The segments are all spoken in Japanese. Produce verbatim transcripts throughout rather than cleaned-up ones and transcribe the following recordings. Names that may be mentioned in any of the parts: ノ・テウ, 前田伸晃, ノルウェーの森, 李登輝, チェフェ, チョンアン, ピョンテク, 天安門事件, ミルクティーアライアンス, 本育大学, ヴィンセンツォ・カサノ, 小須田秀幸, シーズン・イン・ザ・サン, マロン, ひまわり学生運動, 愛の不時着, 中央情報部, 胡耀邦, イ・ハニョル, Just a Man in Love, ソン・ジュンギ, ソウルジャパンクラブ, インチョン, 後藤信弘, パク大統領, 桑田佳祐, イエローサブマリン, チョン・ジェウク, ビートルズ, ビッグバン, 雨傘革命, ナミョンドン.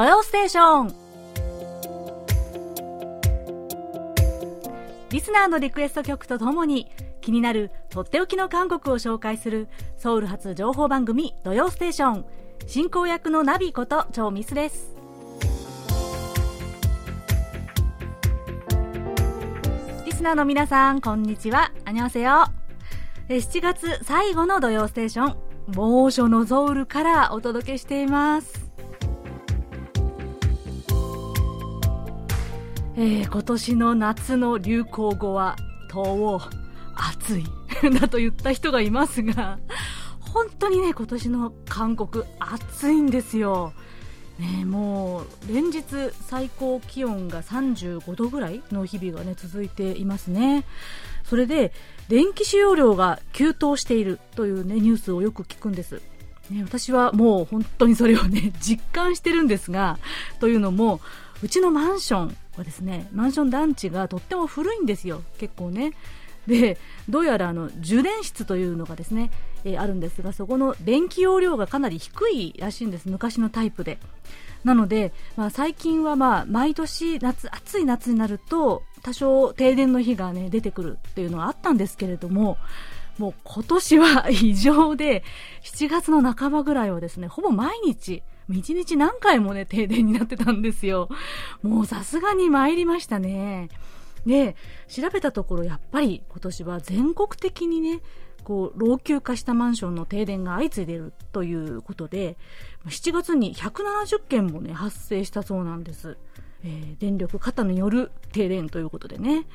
土曜ステーション。リスナーのリクエスト曲とともに気になるとっておきの韓国を紹介するソウル発情報番組土曜ステーション、進行役のナビことチョウミスです。リスナーの皆さんこんにちは、こんにちは。しちがつ最後の土曜ステーション、猛暑のソウルからお届けしています。えー、今年の夏の流行語は東欧暑いだと言った人がいますが、本当にね今年の韓国暑いんですよ、ね、もう連日最高気温がさんじゅうごどぐらいの日々がね続いていますね。それで電気使用量が急騰しているという、ね、ニュースをよく聞くんです、ね、私はもう本当にそれをね実感してるんですが、というのもうちのマンションはですね、マンション団地がとっても古いんですよ、結構ね。でどうやらあの受電室というのがですね、えー、あるんですが、そこの電気容量がかなり低いらしいんです、昔のタイプで。なので、まあ、最近はまあ毎年夏、暑い夏になると多少停電の日が、ね、出てくるっていうのはあったんですけれども、もう今年は異常でしちがつの半ばぐらいはですね、ほぼ毎日いちにち何回もね停電になってたんですよ。もうさすがに参りましたね。で調べたところ、やっぱり今年は全国的にねこう老朽化したマンションの停電が相次いでいるということで、しちがつにひゃくななじゅっけんもね発生したそうなんです、えー、電力過多による停電ということでね。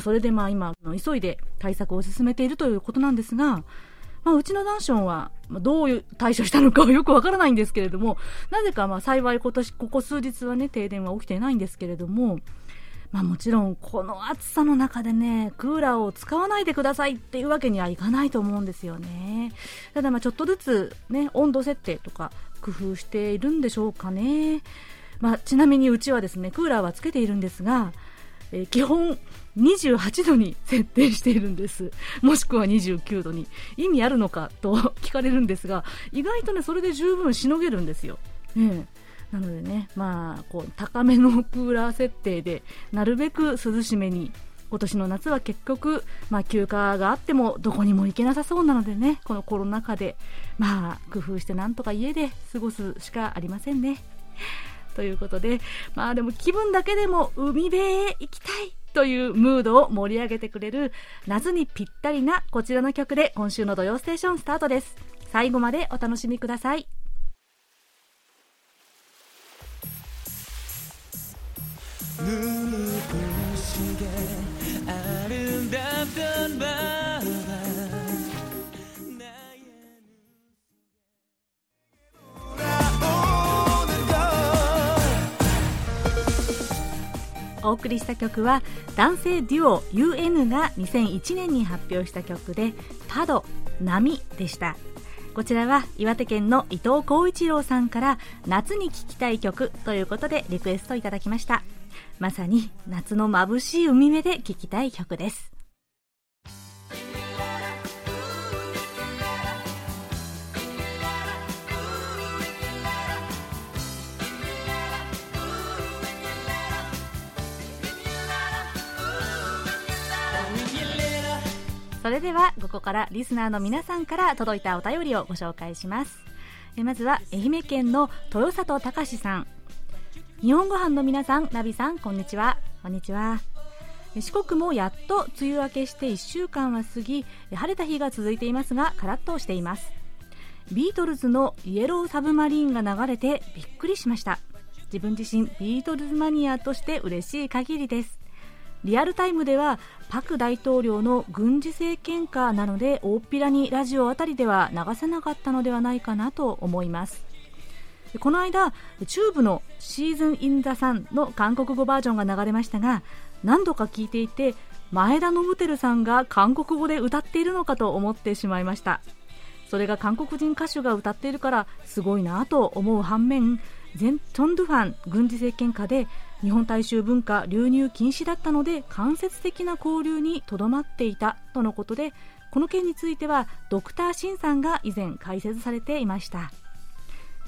それでまあ今急いで対策を進めているということなんですが、まあ、うちのマンションはどう対処したのかはよくわからないんですけれども、なぜかまあ幸い今年ここ数日はね停電は起きていないんですけれども、まあ、もちろんこの暑さの中でねクーラーを使わないでくださいっていうわけにはいかないと思うんですよね。ただまあちょっとずつね温度設定とか工夫しているんでしょうかね。まあ、ちなみにうちはですねクーラーはつけているんですが、えー、基本にじゅうはちどに設定しているんです、もしくはにじゅうきゅうどに。意味あるのかと聞かれるんですが、意外とねそれで十分しのげるんですよ、ね、なのでね、まあ、こう高めのクーラー設定でなるべく涼しめに、今年の夏は結局、まあ、休暇があってもどこにも行けなさそうなのでね、このコロナ禍で、まあ、工夫してなんとか家で過ごすしかありませんねということで、まあでも気分だけでも海辺へ行きたいというムードを盛り上げてくれる夏にぴったりなこちらの曲で今週の土曜ステーションスタートです。最後までお楽しみください。お送りした曲は男性デュオ ユーエヌ がにせんいちねんに発表した曲で、パド波でした。こちらは岩手県の伊藤浩一郎さんから夏に聴きたい曲ということでリクエストいただきました。まさに夏の眩しい海辺で聴きたい曲です。それではここからリスナーの皆さんから届いたお便りをご紹介します。まずは愛媛県の豊里隆さん。日本ご飯の皆さん、ナビさんこんにちは。こんにちは。四国もやっと梅雨明けしていっしゅうかんは過ぎ、晴れた日が続いていますがカラッとしています。ビートルズのイエローサブマリーンが流れてびっくりしました。自分自身ビートルズマニアとして嬉しい限りです。リアルタイムではパク大統領の軍事政権下なので大っぴらにラジオあたりでは流せなかったのではないかなと思います。この間チューブのシーズンインザサンの韓国語バージョンが流れましたが、何度か聞いていて前田伸晃さんが韓国語で歌っているのかと思ってしまいました。それが韓国人歌手が歌っているからすごいなと思う反面、前チョンドゥファン軍事政権下で日本大衆文化流入禁止だったので間接的な交流にとどまっていたとのことで、この件についてはドクターシンさんが以前解説されていました。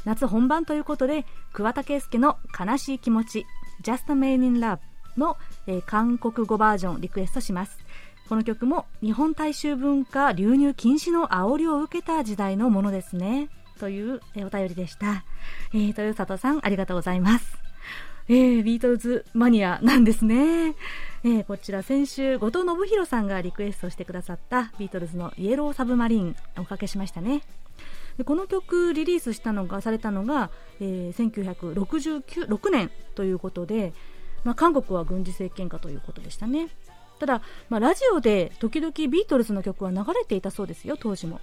夏本番ということで、桑田佳祐の悲しい気持ち Just a Man in Love の、えー、韓国語バージョンリクエストします。この曲も日本大衆文化流入禁止の煽りを受けた時代のものですね、という、えー、お便りでした、えー、豊里さんありがとうございます。えー、ビートルズマニアなんですね、えー、こちら先週後藤信弘さんがリクエストしてくださったビートルズのイエローサブマリンおかけしましたね。でこの曲リリースしたのがされたのが、えー、せんきゅうひゃくろくじゅうろくねんということで、まあ、韓国は軍事政権下ということでしたね。ただ、まあ、ラジオで時々ビートルズの曲は流れていたそうですよ、当時も。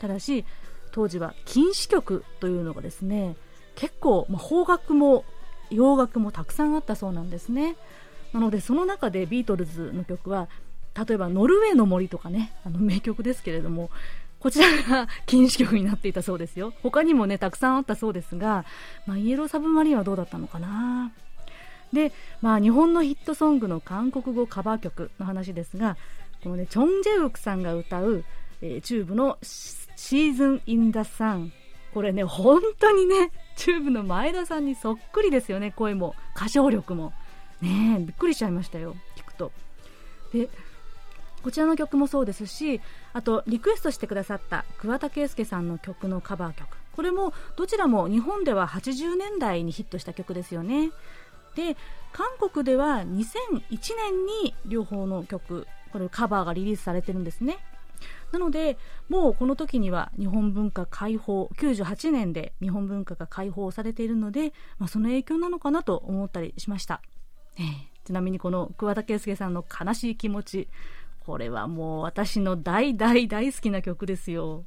ただし当時は禁止曲というのがですね、結構、まあ、邦楽も洋楽もたくさんあったそうなんですね。なのでその中でビートルズの曲は、例えばノルウェーの森とかね、あの名曲ですけれども、こちらが禁止曲になっていたそうですよ。他にもねたくさんあったそうですが、まあ、イエローサブマリンはどうだったのかな。で、まあ、日本のヒットソングの韓国語カバー曲の話ですが、このねチョン・ジェウクさんが歌う、えー、チューブのシーズン・イン・ザ・サン、これね本当にねチューブの前田さんにそっくりですよね。声も歌唱力もねえ、びっくりしちゃいましたよ、聞くと。でこちらの曲もそうですし、あとリクエストしてくださった桑田佳祐さんの曲のカバー曲、これもどちらも日本でははちじゅうねんだいにヒットした曲ですよね。で韓国ではにせんいちねんに両方の曲、これカバーがリリースされてるんですね。なのでもうこの時には日本文化解放、きゅうじゅうはちねんで日本文化が解放されているので、まあ、その影響なのかなと思ったりしました、えー、ちなみにこの桑田佳祐さんの悲しい気持ち、これはもう私の大大大好きな曲ですよ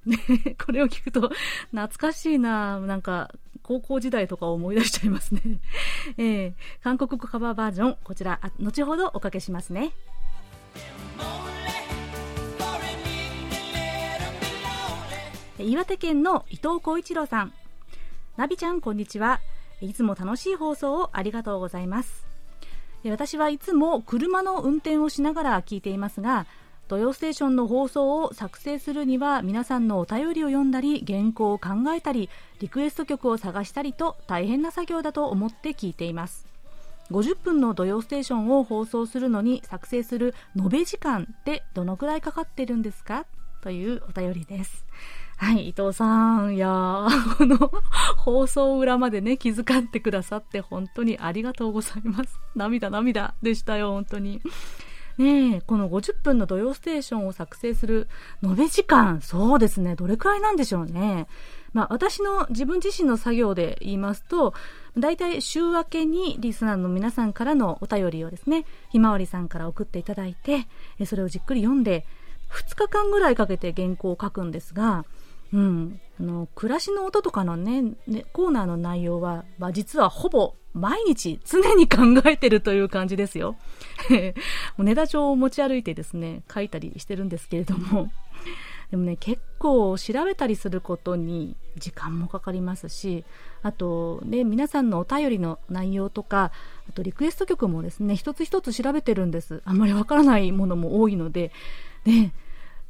これを聞くと懐かしいな、なんか高校時代とか思い出しちゃいますね、えー、韓国語カバーバージョン、こちら後ほどおかけしますね。岩手県の伊藤浩一郎さん、ナビちゃんこんにちは、いつも楽しい放送をありがとうございます。私はいつも車の運転をしながら聞いていますが、土曜ステーションの放送を作成するには皆さんのお便りを読んだり、原稿を考えたり、リクエスト曲を探したりと大変な作業だと思って聞いています。ごじゅっぷんの土曜ステーションを放送するのに作成する延べ時間ってどのくらいかかってるんですか、というお便りです。はい、伊藤さん、いやー、この放送裏までね気遣ってくださって本当にありがとうございます。涙涙でしたよ、本当にねえ。このごじゅっぷんの土曜ステーションを作成する延べ時間、そうですね、どれくらいなんでしょうね。まあ私の自分自身の作業で言いますと、だいたい週明けにリスナーの皆さんからのお便りをですね、ひまわりさんから送っていただいて、それをじっくり読んでふつかかんぐらいかけて原稿を書くんですが、うん、あの暮らしの音とかの ね, ねコーナーの内容は、まあ、実はほぼ毎日常に考えてるという感じですよもうネタ帳を持ち歩いてですね書いたりしてるんですけれども、でもね結構調べたりすることに時間もかかりますし、あと、ね、皆さんのお便りの内容とか、あとリクエスト曲もですね一つ一つ調べてるんです。あんまりわからないものも多いので、ね、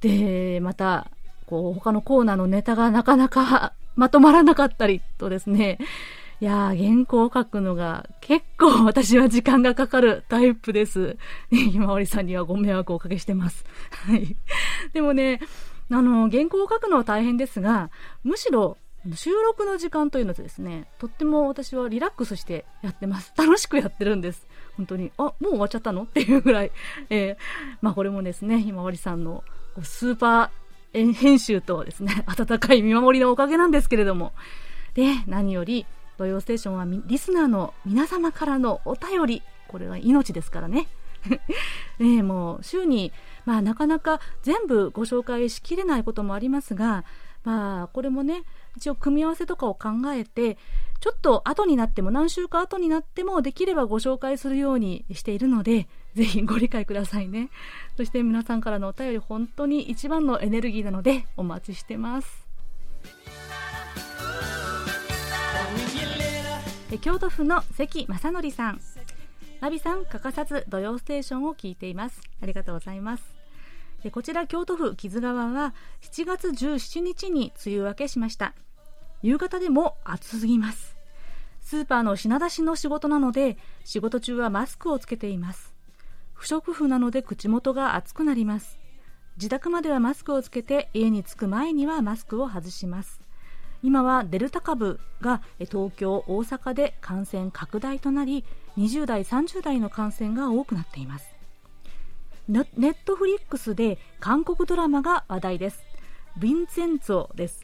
でまたこう他のコーナーのネタがなかなかまとまらなかったりとですね、いやー原稿を書くのが結構私は時間がかかるタイプですひまわりさんにはご迷惑をおかけしてますはい。でもねあの原稿を書くのは大変ですが、むしろ収録の時間というのとですね、とっても私はリラックスしてやってます。楽しくやってるんです。本当にあもう終わっちゃったのっていうぐらい、えー、まあこれもですねひまわりさんのスーパー編集とですね温かい見守りのおかげなんですけれども、で何より土曜ステーションはリスナーの皆様からのお便り、これは命ですからねねえもう週に、まあ、なかなか全部ご紹介しきれないこともありますが、まあこれもね一応組み合わせとかを考えて、ちょっと後になっても何週か後になってもできればご紹介するようにしているので、ぜひご理解くださいね。そして皆さんからのお便り本当に一番のエネルギーなのでお待ちしてます。京都府の関正則さん、ナビさん欠かさず土曜ステーションを聞いています。ありがとうございます。こちら京都府木津川はしちがつじゅうしちにちに梅雨明けしました。夕方でも暑すぎます。スーパーの品出しの仕事なので、仕事中はマスクをつけています。不織布なので口元が熱くなります。自宅まではマスクをつけて、家に着く前にはマスクを外します。今はデルタ株が東京、大阪で感染拡大となり、にじゅう代、さんじゅう代の感染が多くなっています。ネットフリックスで韓国ドラマが話題です。ヴィンセンツォです。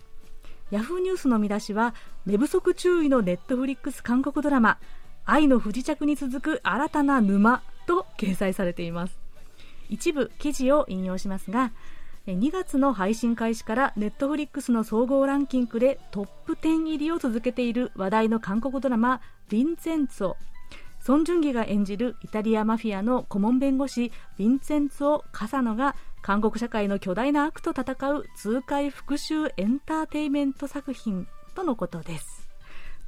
ヤフーニュースの見出しは、寝不足注意のネットフリックス韓国ドラマ、愛の不時着に続く新たな沼と掲載されています。一部記事を引用しますが、にがつの配信開始からネットフリックスの総合ランキングでトップじゅう入りを続けている話題の韓国ドラマヴィンセンツォ。ソン・ジュンギが演じるイタリアマフィアの顧問弁護士ヴィンセンツォ・カサノが韓国社会の巨大な悪と戦う痛快復讐エンターテイメント作品とのことです、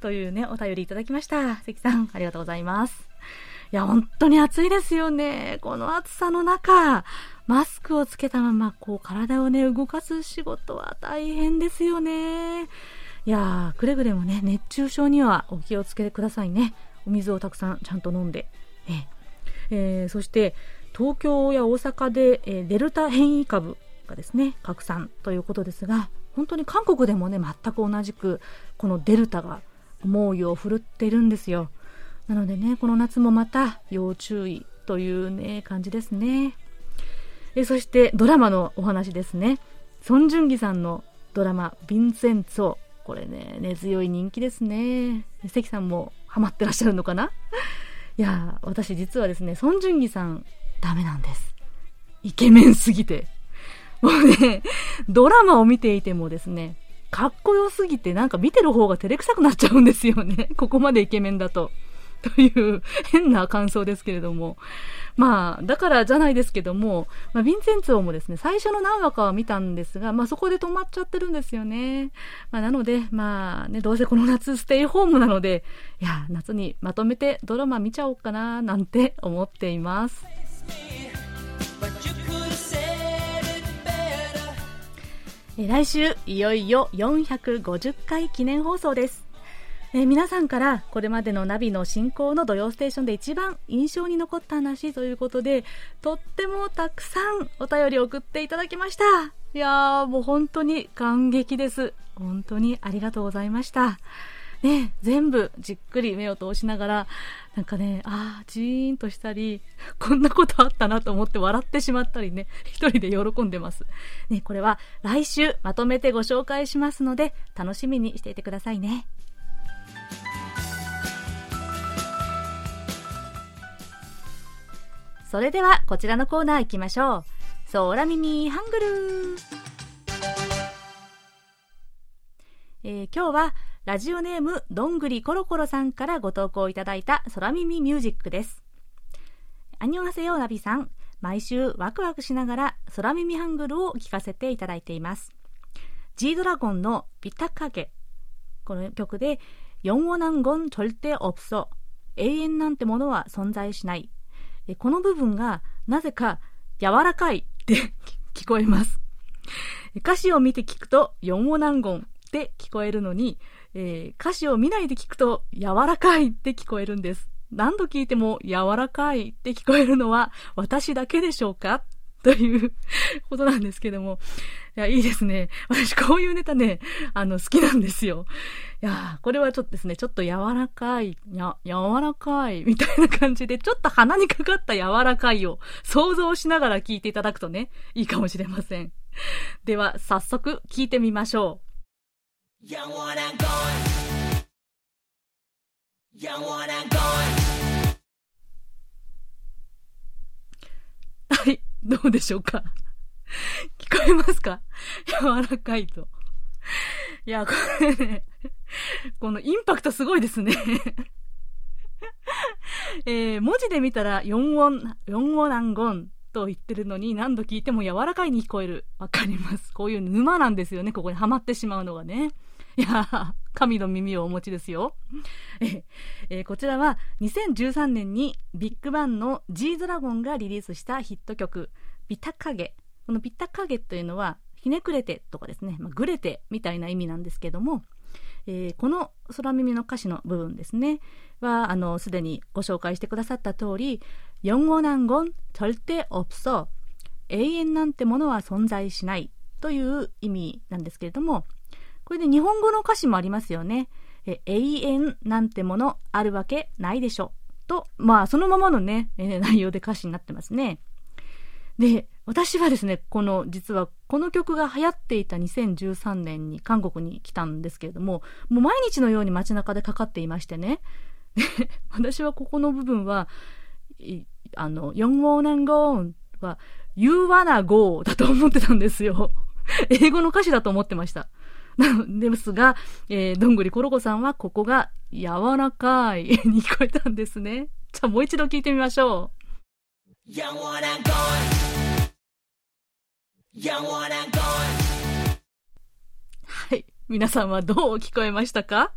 というね、お便りいただきました。関さん、ありがとうございます。いや、本当に暑いですよね。この暑さの中、マスクをつけたままこう体をね動かす仕事は大変ですよね。いや、くれぐれもね、熱中症にはお気をつけくださいね。お水をたくさんちゃんと飲んで、ねえー、そして東京や大阪で、えー、デルタ変異株がですね拡散ということですが、本当に韓国でもね全く同じくこのデルタが猛威を振るっているんですよ。なのでね、この夏もまた要注意という、ね、感じですね。えそしてドラマのお話ですね。ソン・ジュンギさんのドラマヴィンセンツォ、これね根強い人気ですね。関さんもハマってらっしゃるのかな。いや、私実はですね、ソン・ジュンギさんダメなんです。イケメンすぎて、もうねドラマを見ていてもですね、かっこよすぎてなんか見てる方が照れくさくなっちゃうんですよね。ここまでイケメンだとという変な感想ですけれども、まあだからじゃないですけども、まあ、ヴィンセンツォもですね最初の何話かは見たんですが、まあ、そこで止まっちゃってるんですよね、まあ、なのでまあね、どうせこの夏ステイホームなので、いや夏にまとめてドラマ見ちゃおうかななんて思っています。え来週いよいよよんひゃくごじゅっかい記念放送です。えー、皆さんからこれまでのナビの進行の土曜ステーションで一番印象に残った話ということで、とってもたくさんお便り送っていただきました。いやー、もう本当に感激です。本当にありがとうございました、ね、全部じっくり目を通しながら、なんかね、あーじーんとしたり、こんなことあったなと思って笑ってしまったりね、一人で喜んでます、ね、これは来週まとめてご紹介しますので楽しみにしていてくださいね。それではこちらのコーナー行きましょう。ソーラミミハングル、えー、今日はラジオネームどんぐりころころさんからご投稿いただいたソラミミミュージックです。アニョンハセヨナビさん、毎週ワクワクしながらソラミミハングルを聞かせていただいています。 G ドラゴンのビタカゲ、この曲で영원한 건 절대 없어、永遠なんてものは存在しない、この部分がなぜか柔らかいって聞こえます。歌詞を見て聞くとよんご言って聞こえるのに、えー、歌詞を見ないで聞くと柔らかいって聞こえるんです。何度聞いても柔らかいって聞こえるのは私だけでしょうか、ということなんですけども、いやいいですね。私こういうネタね、あの好きなんですよ。いや、これはちょっとですね、ちょっと柔らかい、や柔らかいみたいな感じで、ちょっと鼻にかかった柔らかいを想像しながら聞いていただくとね、いいかもしれません。では早速聞いてみましょう。やわらかい、やわらかい。はい。どうでしょうか。聞こえますか？柔らかいと。いや、これね、このインパクトすごいですね。えー、文字で見たらよん音、よん音何言と言ってるのに、何度聞いても柔らかいに聞こえる。わかります。こういう沼なんですよね。ここにはまってしまうのがね。いや、神の耳をお持ちですよ。え、えー、こちらはにせんじゅうさんねんにビッグバンの G ドラゴンがリリースしたヒット曲ビタ影。このビタ影というのはひねくれてとかですね、まあ、ぐれてみたいな意味なんですけども、えー、この空耳の歌詞の部分ですねはあのすでにご紹介してくださった通り、영원한 건 절대 없어、永遠なんてものは存在しないという意味なんですけれども、これで日本語の歌詞もありますよね。え永遠なんてものあるわけないでしょと、まあそのままのね、えー、内容で歌詞になってますね。で、私はですね、この実はこの曲が流行っていたにせんじゅうさんねんに韓国に来たんですけれども、もう毎日のように街中でかかっていましてね。私はここの部分はあの四王南ゴーンはYou wanna go だと思ってたんですよ。英語の歌詞だと思ってました。ですが、えー、どんぐりころこさんはここが柔らかいに聞こえたんですね。じゃあもう一度聞いてみましょう。You wanna go You wanna go はい。皆さんはどう聞こえましたか？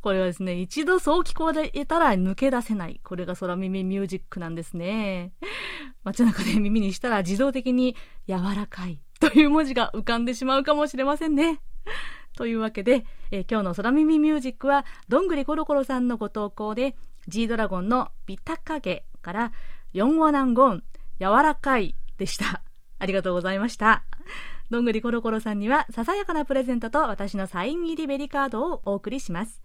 これはですね、一度そう聞こえたら抜け出せない。これが空耳ミュージックなんですね。街中で耳にしたら自動的に柔らかいという文字が浮かんでしまうかもしれませんね。というわけで、えー、今日の空耳ミュージックはどんぐりころころさんのご投稿で G ドラゴンのビタカゲから四語南言柔らかいでした。ありがとうございました。どんぐりころころさんにはささやかなプレゼントと私のサイン入りベリカードをお送りします。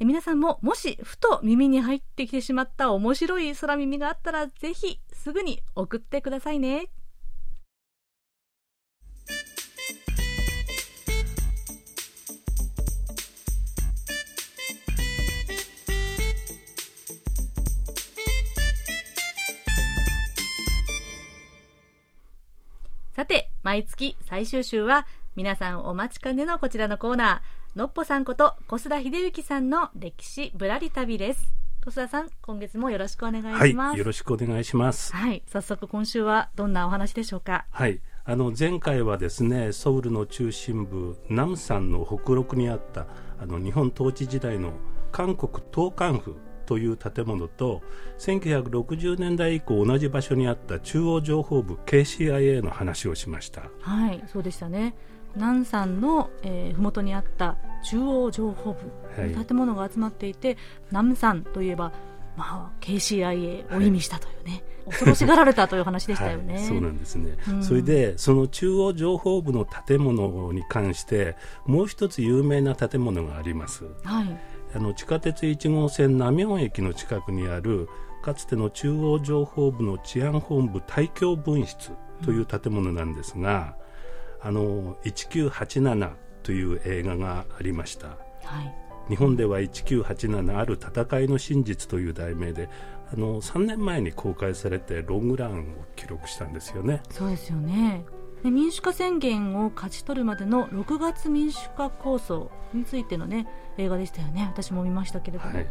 え皆さんももしふと耳に入ってきてしまった面白い空耳があったらぜひすぐに送ってくださいね。さて、毎月最終週は皆さんお待ちかねのこちらのコーナー、のっぽさんこと小須田秀幸さんの歴史ぶらり旅です。小須田さん、今月もよろしくお願いします。はい、よろしくお願いします。はい、早速今週はどんなお話でしょうか？はい、あの前回はですね、ソウルの中心部ナムサンの北麓にあったあの日本統治時代の韓国統監府という建物とせんきゅうひゃくろくじゅうねんだい以降同じ場所にあった中央情報部 ケーシーアイエー の話をしました。はい、そうでしたね。南山の、えー、麓にあった中央情報部、はい、建物が集まっていて、南山といえば、まあ、ケーシーアイエー を意味したというね、はい、恐ろしがられたという話でしたよね。はい、そうなんですね、うん、それでその中央情報部の建物に関してもう一つ有名な建物があります。はい、あの地下鉄いちごうせん南明駅の近くにあるかつての中央情報部の治安本部大京分室という建物なんですが、うん、あのいちきゅうはちななという映画がありました。はい、日本ではせんきゅうひゃくはちじゅうななある戦いの真実という題名であのさんねんまえに公開されてロングランを記録したんですよね。そうですよね。で、民主化宣言を勝ち取るまでのろくがつ民主化構想についてのね映画でしたよね。私も見ましたけれども、はいはい、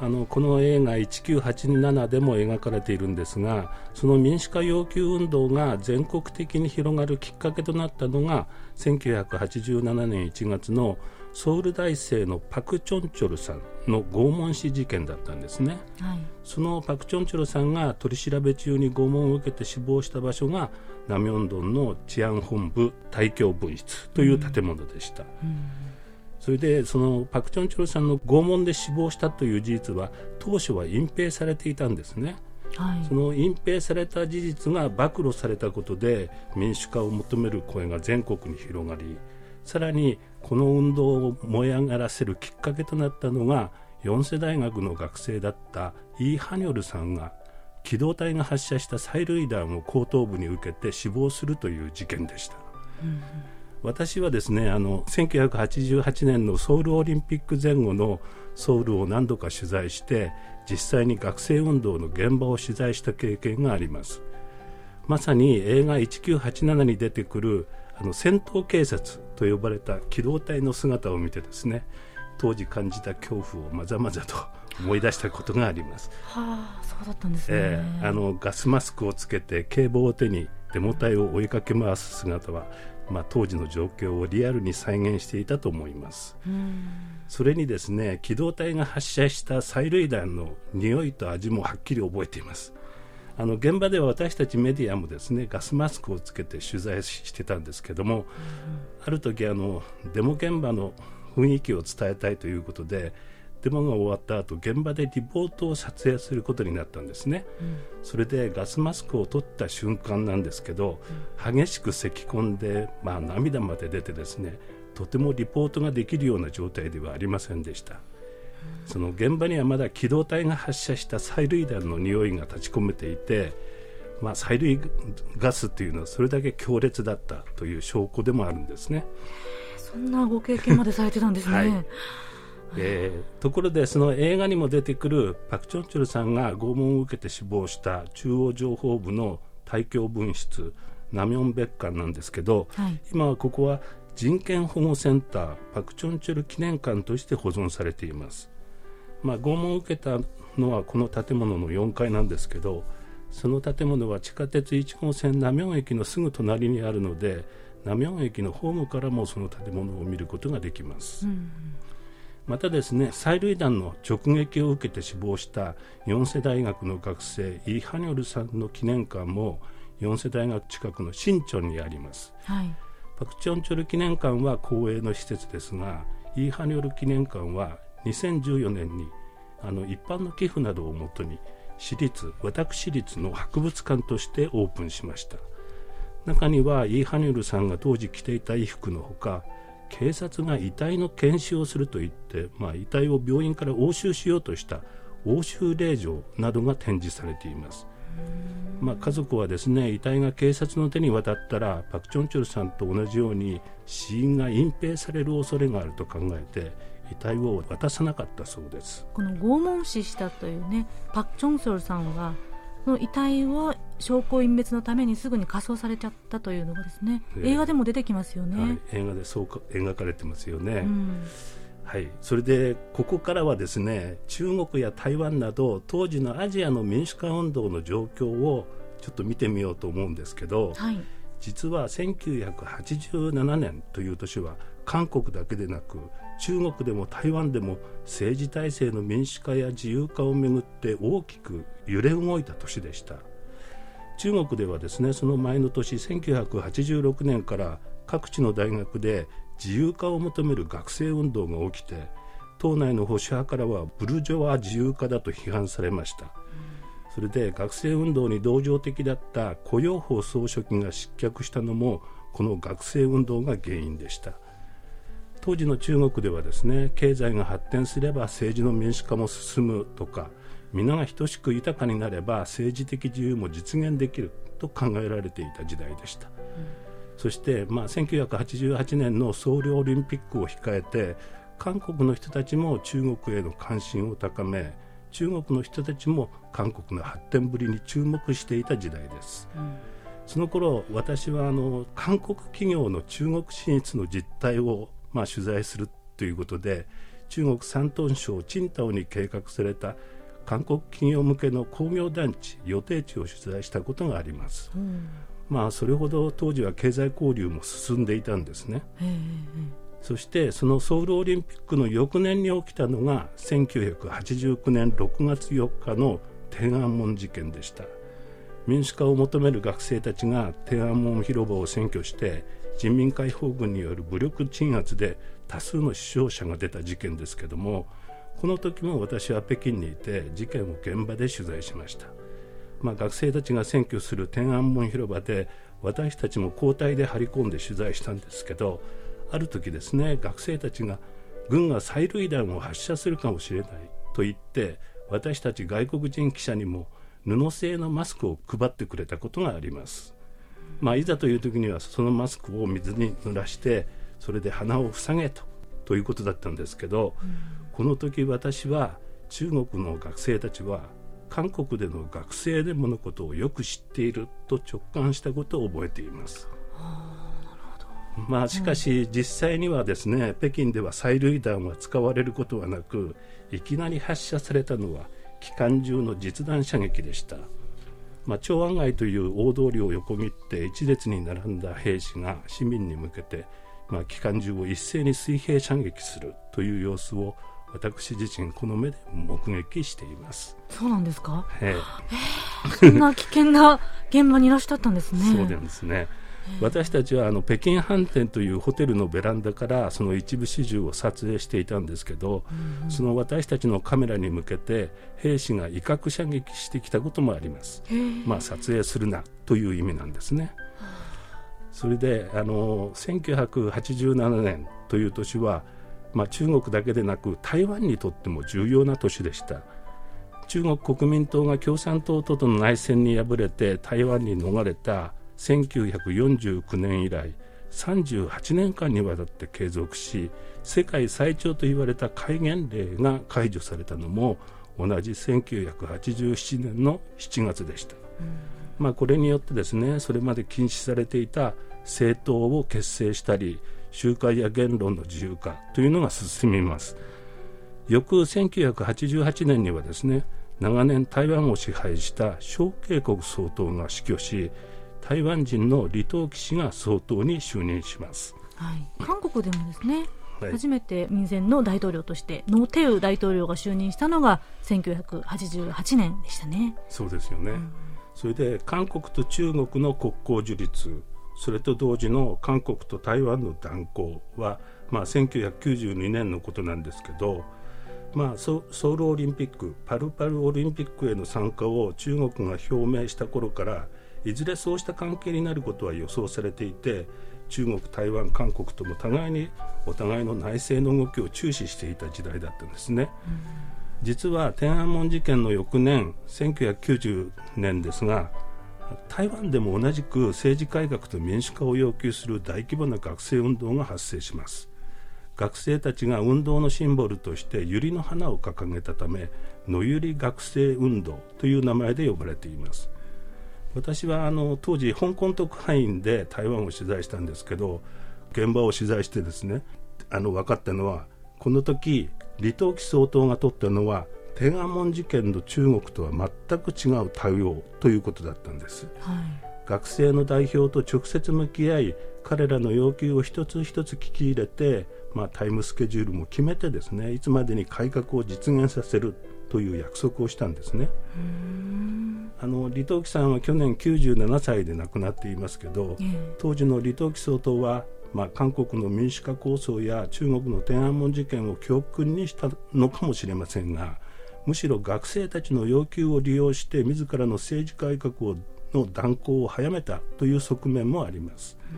あのこの映画せんきゅうひゃくはちじゅうななでも描かれているんですが、その民主化要求運動が全国的に広がるきっかけとなったのがせんきゅうひゃくはちじゅうななねんいちがつのソウル大生のパク・チョンチョルさんの拷問死事件だったんですね。はい、そのパク・チョンチョルさんが取り調べ中に拷問を受けて死亡した場所がナミョンドンの治安本部大京分室という建物でした。うんうん、それでそのパク・チョンチョルさんの拷問で死亡したという事実は当初は隠蔽されていたんですね。はい、その隠蔽された事実が暴露されたことで民主化を求める声が全国に広がり、さらにこの運動を燃え上がらせるきっかけとなったのがヨンセ大学の学生だったイ・ハニョルさんが機動隊が発射した催涙弾を後頭部に受けて死亡するという事件でした。うん、私はですね、あのせんきゅうひゃくはちじゅうはちねんのソウルオリンピック前後のソウルを何度か取材して実際に学生運動の現場を取材した経験があります。まさに映画せんきゅうひゃくはちじゅうななに出てくるあの戦闘警察と呼ばれた機動隊の姿を見てですね、当時感じた恐怖をまざまざと思い出したことがあります。はあ、そうだったんですね。えー、あのガスマスクをつけて警棒を手にデモ隊を追いかけ回す姿は、まあ、当時の状況をリアルに再現していたと思います。うん、それにですね、機動隊が発射した催涙弾の匂いと味もはっきり覚えています。あの現場では私たちメディアもですね、ガスマスクをつけて取材してたんですけども、うん、ある時あのデモ現場の雰囲気を伝えたいということで、デモが終わった後、現場でリポートを撮影することになったんですね、うん、それでガスマスクを取った瞬間なんですけど、うん、激しく咳き込んで、まあ、涙まで出てですね、とてもリポートができるような状態ではありませんでした、うん、その現場にはまだ機動隊が発射した催涙弾の匂いが立ち込めていて、まあ、催涙ガスというのはそれだけ強烈だったという証拠でもあるんですね。そんなご経験までされてたんですね。はい、えー、ところで、その映画にも出てくるパク・チョンチョルさんが拷問を受けて死亡した中央情報部の大教分室ナミョン別館なんですけど、はい、今はここは人権保護センターパク・チョンチョル記念館として保存されています、まあ、拷問を受けたのはこの建物のよんかいなんですけど、その建物は地下鉄いちごうせんナミョン駅のすぐ隣にあるので、ナミョン駅のホームからもその建物を見ることができます、うん。またですね、催涙弾の直撃を受けて死亡したヨンセ大学の学生イ・ハニョルさんの記念館もヨンセ大学近くのシンチョンにあります、はい、パクチョンチョル記念館は公営の施設ですが、イ・ハニョル記念館はにせんじゅうよねんにあの一般の寄付などをもとに私立私立の博物館としてオープンしました。中にはイ・ハニョルさんが当時着ていた衣服のほか、警察が遺体の検視をするといって、まあ、遺体を病院から押収しようとした押収令状などが展示されています、まあ、家族はですね、遺体が警察の手に渡ったらパクチョンチョルさんと同じように死因が隠蔽される恐れがあると考えて遺体を渡さなかったそうです。この拷問死したというね、パクチョンチョルさんはの遺体を証拠隠滅のためにすぐに火葬されちゃったというのがですね、えー、映画でも出てきますよね、はい、映画でそうか描かれてますよね、うん、はい、それでここからはですね、中国や台湾など当時のアジアの民主化運動の状況をちょっと見てみようと思うんですけど、はい、実はせんきゅうひゃくはちじゅうななねんという年は韓国だけでなく中国でも台湾でも政治体制の民主化や自由化をめぐって大きく揺れ動いた年でした。中国ではですね、その前の年せんきゅうひゃくはちじゅうろくねんから各地の大学で自由化を求める学生運動が起きて、党内の保守派からはブルジョワ自由化だと批判されました、うん、それで学生運動に同情的だった胡耀邦総書記が失脚したのもこの学生運動が原因でした。当時の中国ではですね、経済が発展すれば政治の民主化も進むとか、皆が等しく豊かになれば政治的自由も実現できると考えられていた時代でした、うん、そして、まあ、せんきゅうひゃくはちじゅうはちねんのソウルオリンピックを控えて韓国の人たちも中国への関心を高め、中国の人たちも韓国の発展ぶりに注目していた時代です、うん。その頃、私はあの韓国企業の中国進出の実態を、まあ、取材するということで、中国山東省青島に計画された韓国企業向けの工業団地予定地を取材したことがあります、うん。まあ、それほど当時は経済交流も進んでいたんですね。へーへー。そしてそのソウルオリンピックの翌年に起きたのがせんきゅうひゃくはちじゅうきゅうねんろくがつよっかの天安門事件でした。民主化を求める学生たちが天安門広場を占拠して人民解放軍による武力鎮圧で多数の死傷者が出た事件ですけども、この時も私は北京にいて事件を現場で取材しました、まあ、学生たちが占拠する天安門広場で私たちも交代で張り込んで取材したんですけど、ある時ですね、学生たちが軍が催涙弾を発射するかもしれないと言って、私たち外国人記者にも布製のマスクを配ってくれたことがあります、まあ、いざという時にはそのマスクを水に濡らしてそれで鼻を塞げとということだったんですけど、うん、この時私は中国の学生たちは韓国での学生デモのことをよく知っていると直感したことを覚えています、はあ、なるほど。まあ、しかし実際にはですね、うん、北京では催涙弾は使われることはなく、いきなり発射されたのは機関銃の実弾射撃でした、まあ、長安街という大通りを横切って一列に並んだ兵士が市民に向けて、まあ、機関銃を一斉に水平射撃するという様子を私自身この目で目撃しています。そうなんですか、えーえー、そんな危険な現場にいらっしゃったんですね。そうなんですね。私たちはあの北京飯店というホテルのベランダからその一部始終を撮影していたんですけど、うん、その私たちのカメラに向けて兵士が威嚇射撃してきたこともあります、まあ、撮影するなという意味なんですね。それであのせんきゅうひゃくはちじゅうななねんという年は、まあ、中国だけでなく台湾にとっても重要な年でした。中国国民党が共産党との内戦に敗れて台湾に逃れたせんきゅうひゃくよんじゅうきゅうねん以来さんじゅうはちねんかんにわたって継続し、世界最長と言われた戒厳令が解除されたのも同じせんきゅうひゃくはちじゅうななねんのしちがつでした、うんまあ、これによってですね、それまで禁止されていた政党を結成したり集会や言論の自由化というのが進みます。翌せんきゅうひゃくはちじゅうはちねんにはですね、長年台湾を支配した蒋介国総統が死去し、台湾人の李登輝氏が総統に就任します、はい、韓国でもですね、はい、初めて民選の大統領としてノ・テウ大統領が就任したのがせんきゅうひゃくはちじゅうはちねんでしたね。そうですよね、うん、それで韓国と中国の国交樹立、それと同時の韓国と台湾の断交は、まあ、せんきゅうひゃくきゅうじゅうにねんのことなんですけど、まあ、ソ, ソウルオリンピック、パルパルオリンピックへの参加を中国が表明した頃から、いずれそうした関係になることは予想されていて、中国、台湾、韓国とも互いにお互いの内政の動きを注視していた時代だったんですね、うん、実は天安門事件の翌年せんきゅうひゃくきゅうじゅうねんですが、台湾でも同じく政治改革と民主化を要求する大規模な学生運動が発生します。学生たちが運動のシンボルとして百合の花を掲げたため、野百合学生運動という名前で呼ばれています。私はあの当時香港特派員で台湾を取材したんですけど、現場を取材してですね、あの分かったのは、この時李登輝総統が取ったのは天安門事件の中国とは全く違う対応ということだったんです、はい、学生の代表と直接向き合い、彼らの要求を一つ一つ聞き入れて、まあ、タイムスケジュールも決めてですね、いつまでに改革を実現させるという約束をしたんですね。うーん、あの李登輝さんは去年きゅうじゅうななさいで亡くなっていますけど、うん、当時の李登輝総統は、まあ、韓国の民主化構想や中国の天安門事件を教訓にしたのかもしれませんが、むしろ学生たちの要求を利用して自らの政治改革をの断行を早めたという側面もあります、う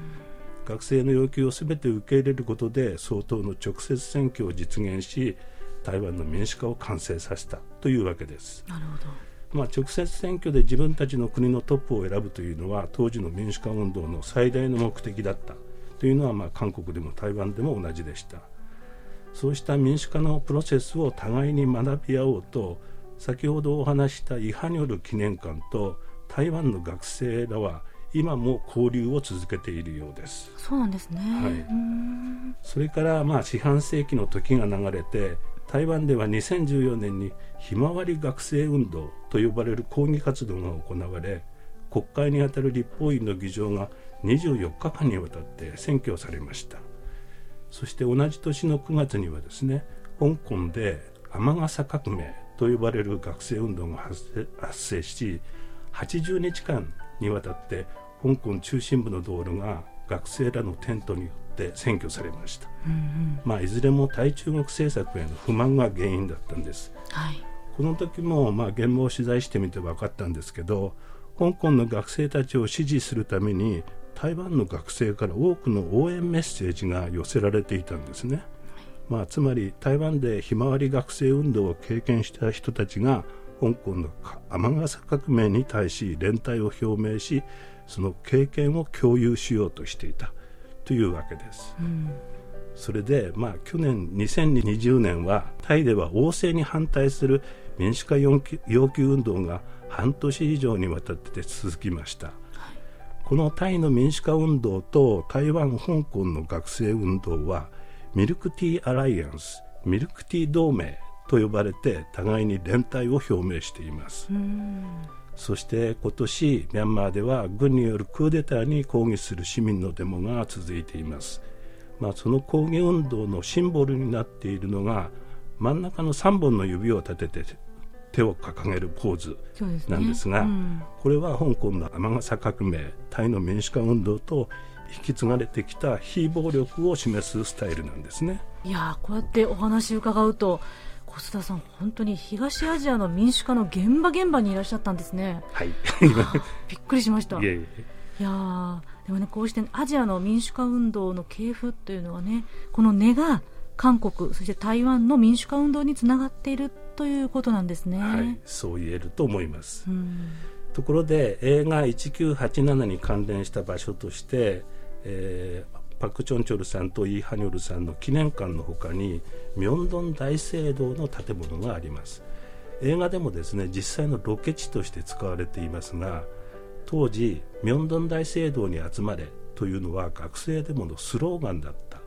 ん、学生の要求を全て受け入れることで総統の直接選挙を実現し、台湾の民主化を完成させたというわけです。なるほど、まあ、直接選挙で自分たちの国のトップを選ぶというのは当時の民主化運動の最大の目的だったというのは、まあ、韓国でも台湾でも同じでした。そうした民主化のプロセスを互いに学び合おうと、先ほどお話したイ・ハニョル記念館と台湾の学生らは今も交流を続けているようです。そうなんですね、はい、うーん、それからまあ四半世紀の時が流れて、台湾ではにせんじゅうよねんにひまわり学生運動と呼ばれる抗議活動が行われ、国会にあたる立法院の議場がにじゅうよっかかんにわたって占拠されました。そして同じ年のくがつにはですね、香港で雨傘革命と呼ばれる学生運動が発生し、はちじゅうにちかんにわたって香港中心部の道路が学生らのテントによって占拠されました、うんうん、まあ、いずれも対中国政策への不満が原因だったんです、はい、この時もまあ現場を取材してみて分かったんですけど、香港の学生たちを支持するために台湾の学生から多くの応援メッセージが寄せられていたんですね、まあ、つまり台湾でひまわり学生運動を経験した人たちが香港の雨傘革命に対し連帯を表明し、その経験を共有しようとしていたというわけです、うん、それで、まあ、去年にせんにじゅうねんはタイでは王政に反対する民主化要求運動がはんとし以上にわたって続きました、はい、このタイの民主化運動と台湾香港の学生運動はミルクティーアライアンス、ミルクティー同盟と呼ばれて互いに連帯を表明しています。うん、そして今年ミャンマーでは軍によるクーデターに抗議する市民のデモが続いています、まあ、その抗議運動のシンボルになっているのが真ん中のさんぼんの指を立てて手を掲げるポーズなんですが、そうですね。うん、これは香港の雨傘革命、タイの民主化運動と引き継がれてきた非暴力を示すスタイルなんですね。いや、こうやってお話伺うと小須田さん、本当に東アジアの民主化の現場現場にいらっしゃったんですね。はいびっくりしました。いやいやいや、でもね、こうしてアジアの民主化運動の系譜というのはね、この根が韓国そして台湾の民主化運動につながっているということなんですね。はい、そう言えると思います。うん、ところで映画せんきゅうひゃくはちじゅうななに関連した場所として、えー、パク・チョンチョルさんとイ・ハニョルさんの記念館のほかにミョンドン大聖堂の建物があります。映画でもですね、実際のロケ地として使われていますが、当時ミョンドン大聖堂に集まれというのは学生デモのスローガンだった、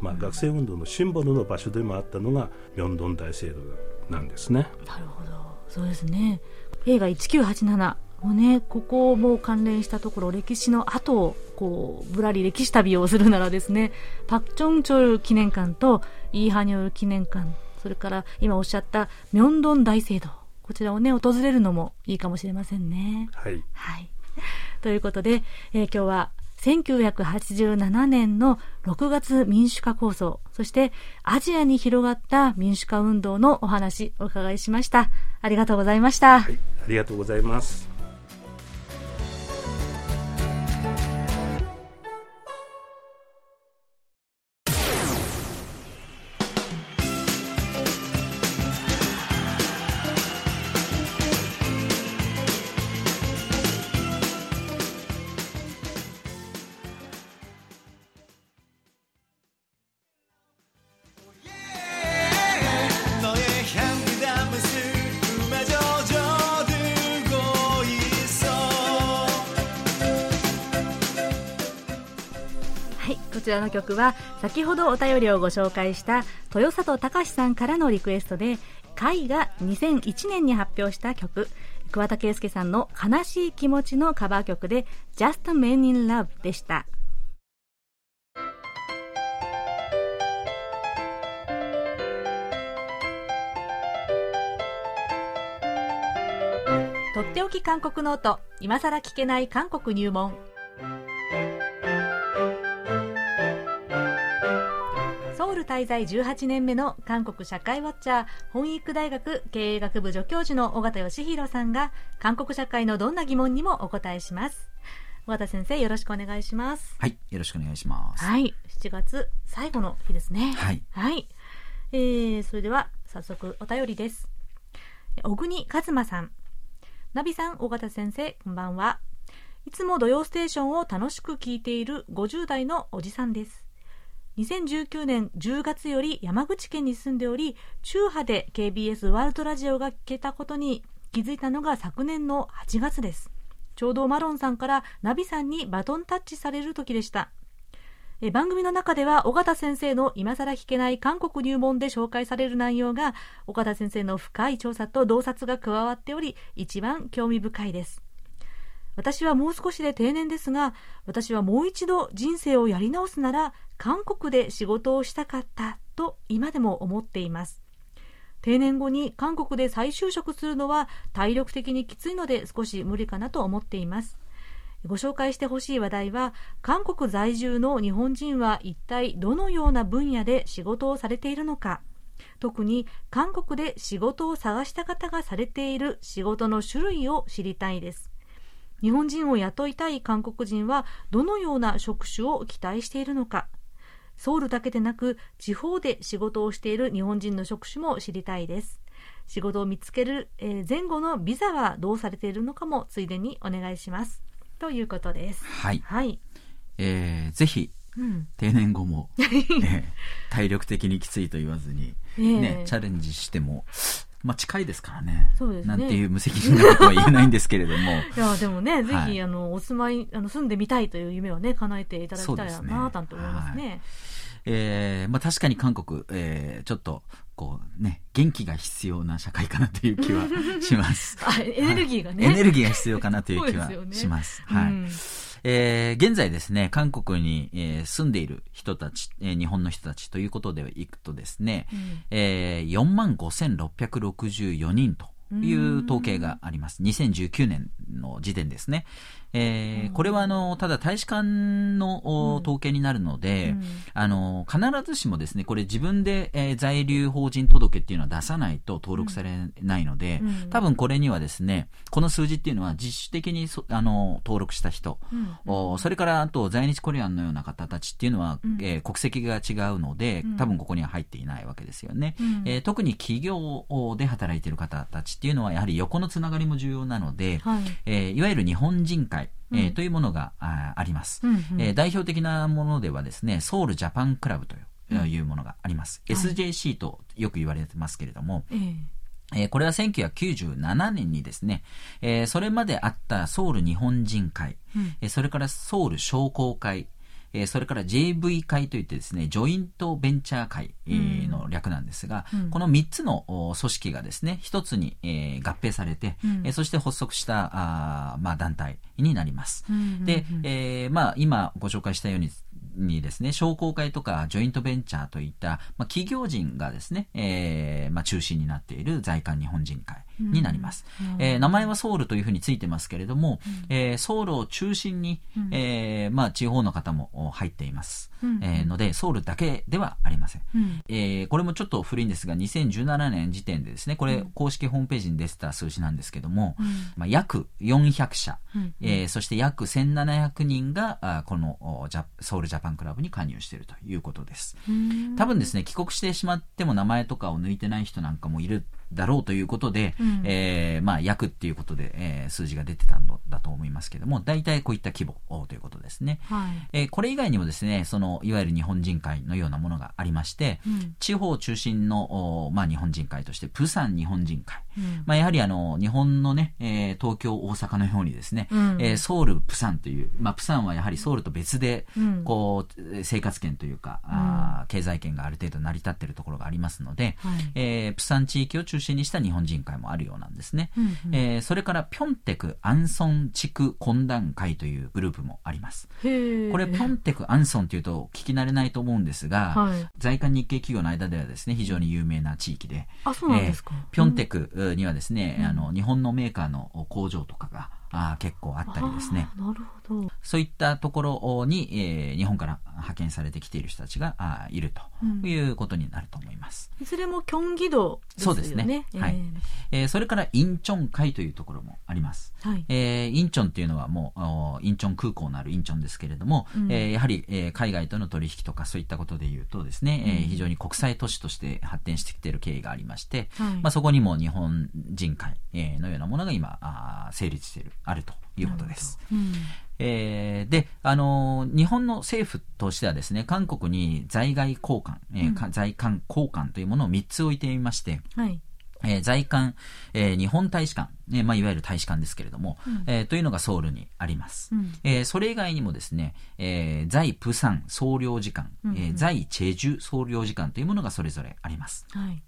まあ、学生運動のシンボルの場所でもあったのがミョンドン大聖堂なんですね。なるほど、そうですね。映画せんきゅうひゃくはちじゅうななもね、ここも関連したところ、歴史の後をこうぶらり歴史旅をするならですね、パクチョンチョル記念館とイーハニョル記念館、それから今おっしゃったミョンドン大聖堂、こちらをね訪れるのもいいかもしれませんね。はい、はい、ということで、えー、今日はせんきゅうひゃくはちじゅうななねんのろくがつ民主化構想、そしてアジアに広がった民主化運動のお話お伺いしました。ありがとうございました。はい、ありがとうございます。こちらの曲は先ほどお便りをご紹介した豊里隆さんからのリクエストで、海がにせんいちねんに発表した曲、桑田佳祐さんの悲しい気持ちのカバー曲で Just a Man in Love でした。とっておき韓国ノート、今さら聞けない韓国入門。ソウル滞在じゅうはちねんめの韓国社会ウォッチャー、本育大学経営学部助教授の尾形義弘さんが韓国社会のどんな疑問にもお答えします。尾形先生、よろしくお願いします。はい、よろしくお願いします。はい、しちがつ最後の日ですね。はい、はい、えー、それでは早速お便りです。小国和馬さん、ナビさん、尾形先生、こんばんは。いつも土曜ステーションを楽しく聞いているごじゅうだいのおじさんです。にせんじゅうきゅうねんじゅうがつより山口県に住んでおり、中波で ケービーエス ワールドラジオが聞けたことに気づいたのが昨年のはちがつです。ちょうどマロンさんからナビさんにバトンタッチされる時でした。え番組の中では尾形先生の今更聞けない韓国入門で紹介される内容が尾形先生の深い調査と洞察が加わっており、一番興味深いです。私はもう少しで定年ですが、私はもう一度人生をやり直すなら韓国で仕事をしたかったと今でも思っています。定年後に韓国で再就職するのは体力的にきついので少し無理かなと思っています。ご紹介してほしい話題は、韓国在住の日本人は一体どのような分野で仕事をされているのか、特に韓国で仕事を探した方がされている仕事の種類を知りたいです。日本人を雇いたい韓国人はどのような職種を期待しているのか、ソウルだけでなく地方で仕事をしている日本人の職種も知りたいです。仕事を見つける前後のビザはどうされているのかもついでにお願いします、ということです。はい、はい、えー、ぜひ、うん、定年後も、ね、体力的にきついと言わずに、ねえー、チャレンジしてもまあ、近いですからね。そうですね。なんていう無責任なことは言えないんですけれども。いや、でもね、ぜひ、はい、あの、お住まい、あの、住んでみたいという夢をね、叶えていただきたいな、なんて思いますね。はい、えー、まあ、確かに韓国、えー、ちょっと、こうね、元気が必要な社会かなという気はします。あ、エネルギーがね、はい。エネルギーが必要かなという気はします。そうですよね。はい。うん、えー、現在ですね、韓国に、えー、住んでいる人たち、えー、日本の人たちということでいくとですね、うん、えー、よんまんごせんろっぴゃくろくじゅうよにんという統計があります。にせんじゅうきゅうねんの時点ですね。えー、これはあのただ大使館の統計になるので、うん、あの必ずしもですねこれ自分で、えー、在留邦人届っていうのは出さないと登録されないので、うん、多分これにはですねこの数字っていうのは自主的にそあの登録した人、うん、それからあと在日コリアンのような方たちっていうのは、うんえー、国籍が違うので多分ここには入っていないわけですよね、うんえー、特に企業で働いている方たちっていうのはやはり横のつながりも重要なので、はいえー、いわゆる日本人会えー、というものが あ, あります、うんうんえー、代表的なものではですねソウルジャパンクラブとい う,、うん、いうものがあります、はい、エスジェーシー とよく言われてますけれども、えーえー、これはせんきゅうひゃくきゅうじゅうななねんにですね、えー、それまであったソウル日本人会、うんえー、それからソウル商工会それから ジェーブイ 会といってですねジョイントベンチャー会の略なんですが、うん、このみっつの組織がですね一つに合併されて、うん、そして発足したあ、まあ、団体になります、うんうんうん、で、えーまあ、今ご紹介したようににですね、商工会とかジョイントベンチャーといった、まあ、企業人がですね、えーまあ、中心になっている在韓日本人会になります、うんえー、名前はソウルというふうについてますけれども、うんえー、ソウルを中心に、うんえーまあ、地方の方も入っています、うんえー、のでソウルだけではありません、うんえー、これもちょっと古いんですがにせんじゅうななねん時点でですねこれ公式ホームページに出てた数字なんですけども、うんまあ、約よんひゃくしゃ、うんえー、そして約せんななひゃくにんがあこのジャソウルジャパンファンクラブに加入しているということです。多分ですね帰国してしまっても名前とかを抜いてない人なんかもいるだろうということで、うんえーまあ、約っていうことで、えー、数字が出てたんだと思いますけども大体こういった規模ということですね、はいえー、これ以外にもですねそのいわゆる日本人会のようなものがありまして、うん、地方中心の、まあ、日本人会として釜山日本人会、うんまあ、やはりあの日本のね、えー、東京大阪のようにですね、うんえー、ソウル釜山という、まあ、釜山はやはりソウルと別で、うん、こう生活圏というか、うん、あ経済圏がある程度成り立っているところがありますので、はいえー、釜山地域を中心にした日本人会もあるようなんですね、うんうんえー、それからピョンテクアンソン地区懇談会というグループもあります。へこれピョンテクアンソンというと聞き慣れないと思うんですが、はい、在韓日系企業の間ではですね非常に有名な地域であそうなんですか、えー、ピョンテクにはですね、うん、あの日本のメーカーの工場とかがあ結構あったりですねなるほどそういったところに、えー、日本から派遣されてきている人たちがあいるということになると思います、うん、いずれもキョンギ道ですよね。そうですね、えーはいえー、それからインチョン会というところもあります、はいえー、インチョンというのはもうインチョン空港のあるインチョンですけれども、うんえー、やはり、えー、海外との取引とかそういったことでいうとですね、うんえー、非常に国際都市として発展してきている経緯がありまして、はいまあ、そこにも日本人会のようなものが今あ成立しているあるということです、うんえー、で、あのー、日本の政府としてはですね韓国に在外交換、えーうん、在韓交換というものをみっつ置いてみまして、はいえー、在韓、えー、日本大使館、えーまあ、いわゆる大使館ですけれども、うんえー、というのがソウルにあります、うんえー、それ以外にもですね、えー、在釜山総領事館、うんえー、在チェジュ総領事館というものがそれぞれあります、はい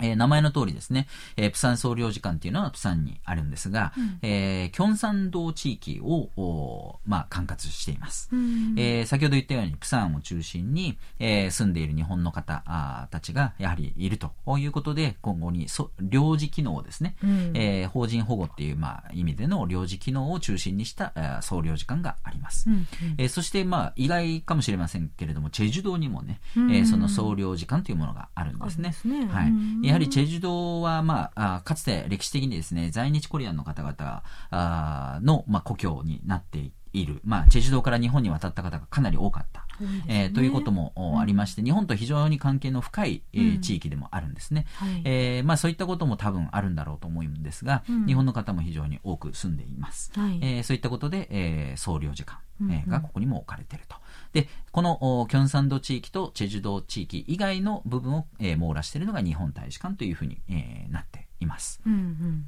えー、名前の通りですね、えー、釜山総領事館というのは釜山にあるんですが、うんえー、京山道地域を、まあ、管轄しています、うんえー、先ほど言ったように釜山を中心に、えー、住んでいる日本の方たちがやはりいるということで今後に領事機能をですね、うんえー、邦人保護っていう、まあ、意味での領事機能を中心にした総領事館があります、うんえー、そして、まあ、意外かもしれませんけれどもチェジュ道にもね、うんえー、その総領事館というものがあるんですね、うんはいうんやはりチェジュ道は、まあ、かつて歴史的にですね在日コリアンの方々の、まあ、故郷になっていている、まあ、チェジュ島から日本に渡った方がかなり多かった、ねえー、ということもありまして、うん、日本と非常に関係の深い、えー、地域でもあるんですね、うんはいえーまあ、そういったことも多分あるんだろうと思うんですが、うん、日本の方も非常に多く住んでいます、はいえー、そういったことで、えー、総領事館、えー、がここにも置かれていると、うんうん、でこのキョンサンド地域とチェジュ島地域以外の部分を、えー、網羅しているのが日本大使館というふうに、えー、なっています、うんうん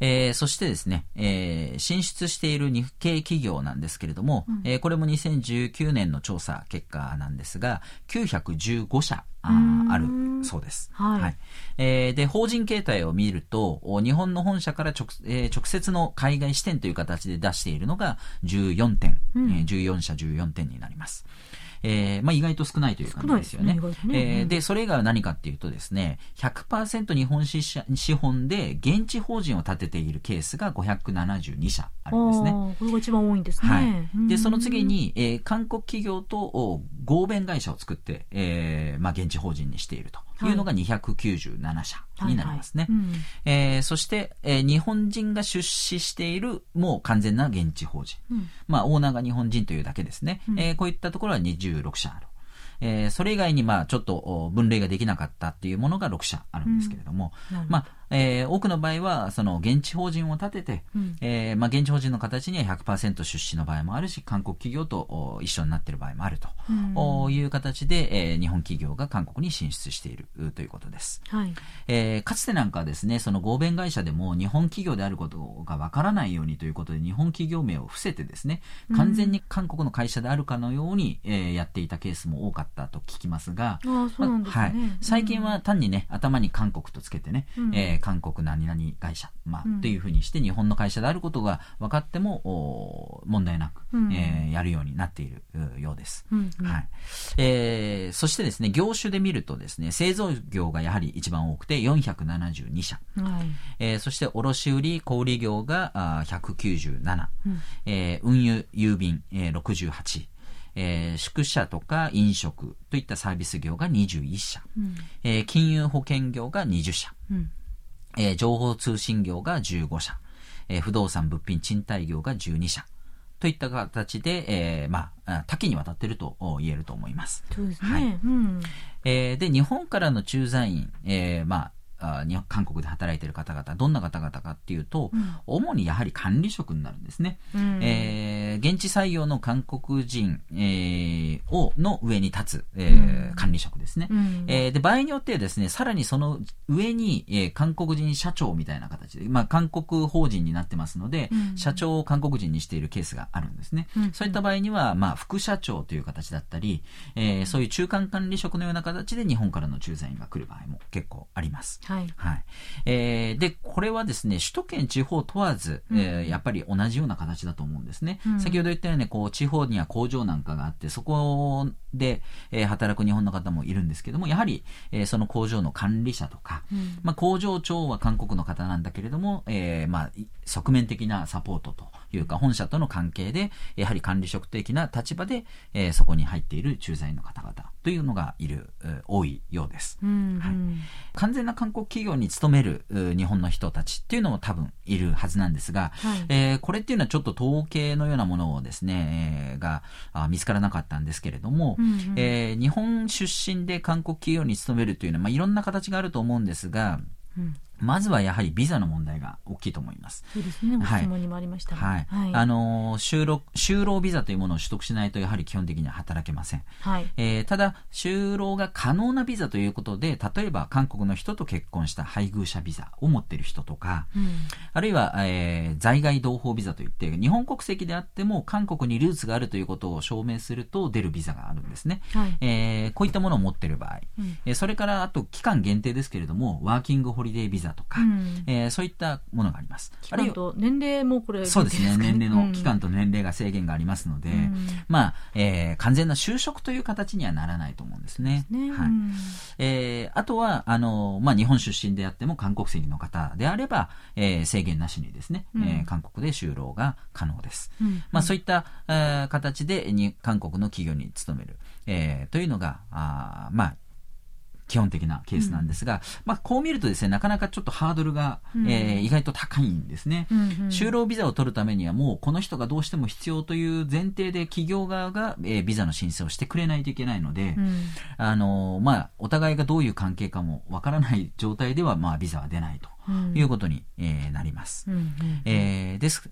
えー、そしてですね、えー、進出している日系企業なんですけれども、うんえー、これもにせんじゅうきゅうねんの調査結果なんですがきゅうひゃくじゅうごしゃあ, あるそうです、はいはいえー、で法人形態を見ると日本の本社から 直,、えー、直接の海外支店という形で出しているのがじゅうよんてん、うんえー、じゅうよん社じゅうよんてんになります、えーまあ、意外と少ないという感じですよね。でそれが何かっていうとですね ひゃくパーセント 日本資本で現地法人を立てているケースがごひゃくななじゅうにしゃあるんですね。これが一番多いんですね、はい、でその次に、えー、韓国企業と合弁会社を作って、えーまあ、現地法人にしているというのがにひゃくきゅうじゅうななしゃになりますね、はいはいうんえー、そして、えー、日本人が出資しているもう完全な現地法人、うんまあ、オーナーが日本人というだけですね、うんえー、こういったところはにじゅうろくしゃある、えー、それ以外にまあちょっと分類ができなかったっていうものがろくしゃあるんですけれども、うんまあえー、多くの場合はその現地法人を立てて、うんえーまあ、現地法人の形には ひゃくパーセント 出資の場合もあるし韓国企業と一緒になっている場合もあると、うん、いう形で、えー、日本企業が韓国に進出しているということです、はいえー、かつてなんかはですねその合弁会社でも日本企業であることがわからないようにということで日本企業名を伏せてですね完全に韓国の会社であるかのように、うんえー、やっていたケースも多かったと聞きますがあそうなんですね、まあはい、最近は単にね頭に韓国とつけてね、うんえー韓国何々会社、まあうん、というふうにして日本の会社であることが分かっても問題なく、うんえー、やるようになっているようです、うんうんはいえー、そしてですね業種で見るとですね製造業がやはり一番多くてよんひゃくななじゅうにしゃ、はいえー、そして卸売小売業がひゃくきゅうじゅうなな、うんえー、運輸郵便、えー、ろくじゅうはちえー、宿舎とか飲食といったサービス業がにじゅういっしゃ、うんえー、金融保険業がにじゅっしゃ、うんえー、情報通信業がじゅうごしゃ、えー、不動産物品賃貸業がじゅうにしゃといった形で、えーまあ、多岐にわたっていると言えると思います。そうですね。はい。うん。えー、で、日本からの駐在員、えー、まあ、韓国で働いている方々、どんな方々かっていうと、うん、主にやはり管理職になるんですね。うんえー、現地採用の韓国人、えー、をの上に立つ、えーうん、管理職ですね。うんえー、で場合によってはですね、さらにその上に、えー、韓国人社長みたいな形で、まあ、韓国法人になってますので、うん、社長を韓国人にしているケースがあるんですね。うん、そういった場合には、まあ、副社長という形だったり、うんえー、そういう中間管理職のような形で日本からの駐在員が来る場合も結構あります。はいはいえー、でこれはですね、首都圏地方問わず、えー、やっぱり同じような形だと思うんですね。うん、先ほど言ったように、こう地方には工場なんかがあって、そこで、えー、働く日本の方もいるんですけども、やはり、えー、その工場の管理者とか、うんまあ、工場長は韓国の方なんだけれども、えーまあ、側面的なサポートというか本社との関係でやはり管理職的な立場で、えー、そこに入っている駐在員の方々というのがいる、えー、多いようです、うんうんはい、完全な韓国企業に勤める日本の人たちっていうのも多分いるはずなんですが、はいえー、これっていうのはちょっと統計のようなものをですね、えー、が見つからなかったんですけれども、うんうんえー、日本出身で韓国企業に勤めるというのは、まあ、いろんな形があると思うんですが、うん、まずはやはりビザの問題が大きいと思います。そうですね。ご質問にもありましたね。はい。はい。あの、就労、就労ビザというものを取得しないとやはり基本的には働けません。はい。えー、ただ就労が可能なビザということで、例えば韓国の人と結婚した配偶者ビザを持っている人とか、うん、あるいは、えー、在外同胞ビザといって日本国籍であっても韓国にルーツがあるということを証明すると出るビザがあるんですね。はい。えー、こういったものを持っている場合、うんえー、それからあと期間限定ですけれどもワーキングホリデービザとか、うんえー、そういったものがあります。期間と年齢もこれ、そうですね。年齢の、うん、期間と年齢が制限がありますので、うんまあえー、完全な就職という形にはならないと思うんですね。ですねはいうんえー、あとはあの、まあ、日本出身であっても韓国籍の方であれば、えー、制限なしにですね、うんえー、韓国で就労が可能です。うんまあ、そういった、えー、形でに韓国の企業に勤める、えー、というのがあまあ。基本的なケースなんですが、うんまあ、こう見るとですね、なかなかちょっとハードルが、うんえー、意外と高いんですね、うんうん、就労ビザを取るためにはもうこの人がどうしても必要という前提で企業側が、えー、ビザの申請をしてくれないといけないので、うんあのーまあ、お互いがどういう関係かもわからない状態では、まあ、ビザは出ないということに、うんえー、なります、うんうんうんえー、です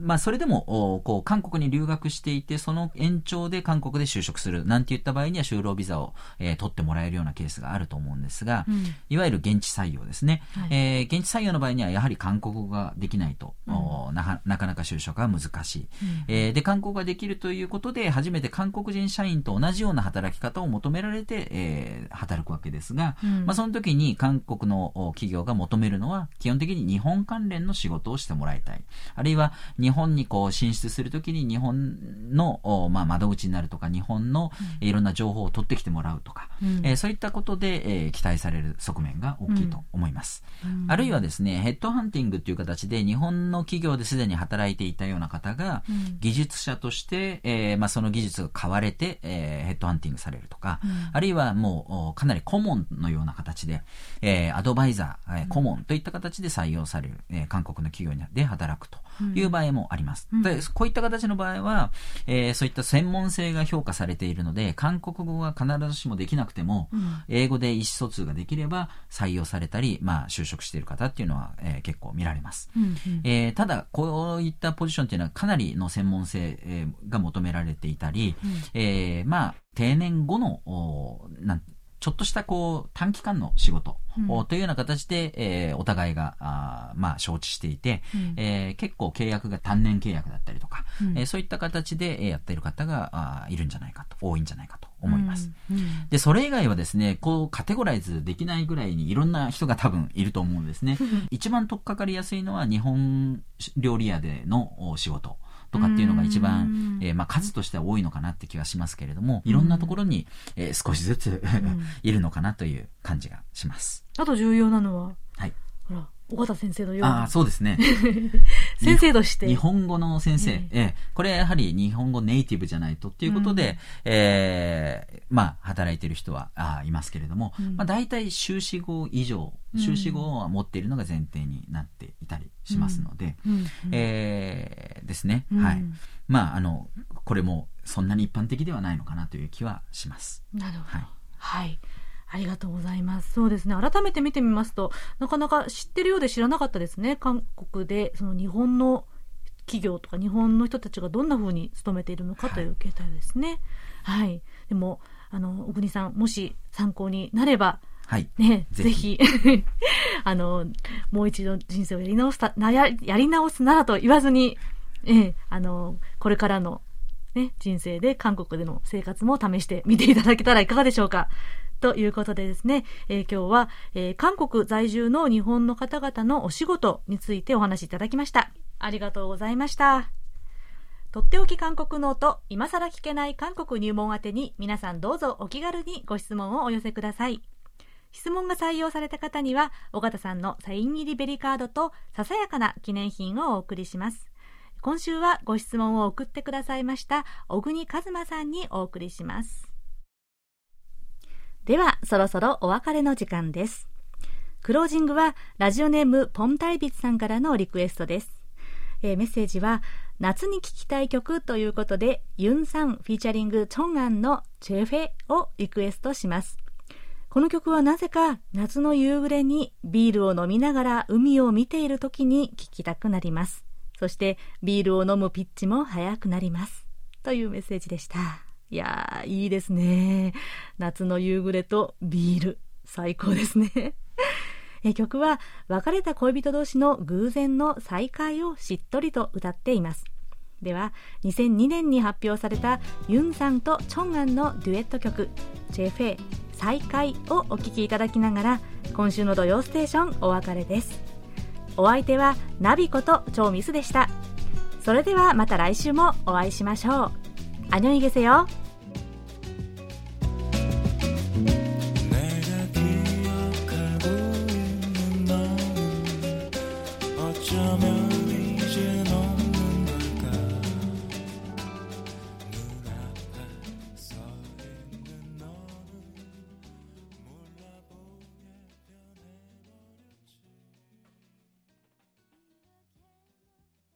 まあ、それでもこう韓国に留学していてその延長で韓国で就職するなんていった場合には就労ビザを、えー、取ってもらえるようなケースがあると思うんですが、うん、いわゆる現地採用ですね、はいえー、現地採用の場合にはやはり韓国語ができないと、うん、な, なかなか就職は難しい、うんえー、で韓国語ができるということで初めて韓国人社員と同じような働き方を求められて、えー、働くわけですが、うんまあ、その時に韓国の企業が求めるのは基本的に日本関連の仕事をしてもらいたい、あるいはが日本にこう進出するときに日本の、まあ、窓口になるとか日本のいろんな情報を取ってきてもらうとか、うんえー、そういったことで、えー、期待される側面が大きいと思います、うんうん、あるいはですねヘッドハンティングという形で日本の企業ですでに働いていたような方が、うん、技術者として、えーまあ、その技術が買われて、えー、ヘッドハンティングされるとか、うん、あるいはもうかなり顧問のような形で、えー、アドバイザー、えー、顧問といった形で採用される、えー、韓国の企業で働くという場合もあります、うん、でこういった形の場合は、えー、そういった専門性が評価されているので韓国語が必ずしもできなくても、うん、英語で意思疎通ができれば採用されたり、まあ、就職している方っていうのは、えー、結構見られます、うんうんえー、ただこういったポジションっていうのはかなりの専門性、えー、が求められていたり、うんえー、まあ定年後のなんちょっとしたこう短期間の仕事というような形で、えー、お互いがあまあ承知していて、うんえー、結構契約が単年契約だったりとか、うんえー、そういった形でやっている方がいるんじゃないかと多いんじゃないかと思います、うんうん、でそれ以外はですねこうカテゴライズできないぐらいにいろんな人が多分いると思うんですね一番取っかかりやすいのは日本料理屋での仕事とかっていうのが一番、えーまあ、数としては多いのかなって気はしますけれどもいろんなところに、えー、少しずついるのかなという感じがしますあと重要なのは、はい、ほら尾形先生のようなあそうですね先生として日本語の先生、えーえー、これやはり日本語ネイティブじゃないとっていうことで、うんえーまあ、働いている人はあいますけれども、うんまあ、大体修士号以上修士号を持っているのが前提になっていたりしますので、うんうんえー、ですね、うん、はいまああのこれもそんなに一般的ではないのかなという気はしますなるほどはい、はいありがとうございます。そうですね。改めて見てみますと、なかなか知ってるようで知らなかったですね。韓国でその日本の企業とか日本の人たちがどんな風に勤めているのかという形態ですね。はい。はい、でもあの小国さんもし参考になれば、はい、ねぜひあのもう一度人生をやり直すたな や, やり直すならと言わずに、えあのこれからのね人生で韓国での生活も試してみていただけたらいかがでしょうか。ということでですね、えー、今日は、えー、韓国在住の日本の方々のお仕事についてお話しいただきました。ありがとうございました。とっておき韓国ノート、今更聞けない韓国入門宛てに皆さんどうぞお気軽にご質問をお寄せください。質問が採用された方には、尾形さんのサイン入りベリカードとささやかな記念品をお送りします。今週はご質問を送ってくださいました小国和馬さんにお送りします。ではそろそろお別れの時間です。クロージングはラジオネームポンタイビツさんからのリクエストです、えー、メッセージは夏に聴きたい曲ということでユンさんフィーチャリングチョンアンのチェフェをリクエストします。この曲はなぜか夏の夕暮れにビールを飲みながら海を見ている時に聴きたくなります。そしてビールを飲むピッチも速くなりますというメッセージでした。いやーいいですね。夏の夕暮れとビール最高ですねえ曲は別れた恋人同士の偶然の再会をしっとりと歌っています。ではにせんにねんに発表されたユンさんとチョンアンのデュエット曲チェフェ再会をお聴きいただきながら今週の土曜ステーションお別れです。お相手はナビことチョウミスでした。それではまた来週もお会いしましょう。안녕히 계세요.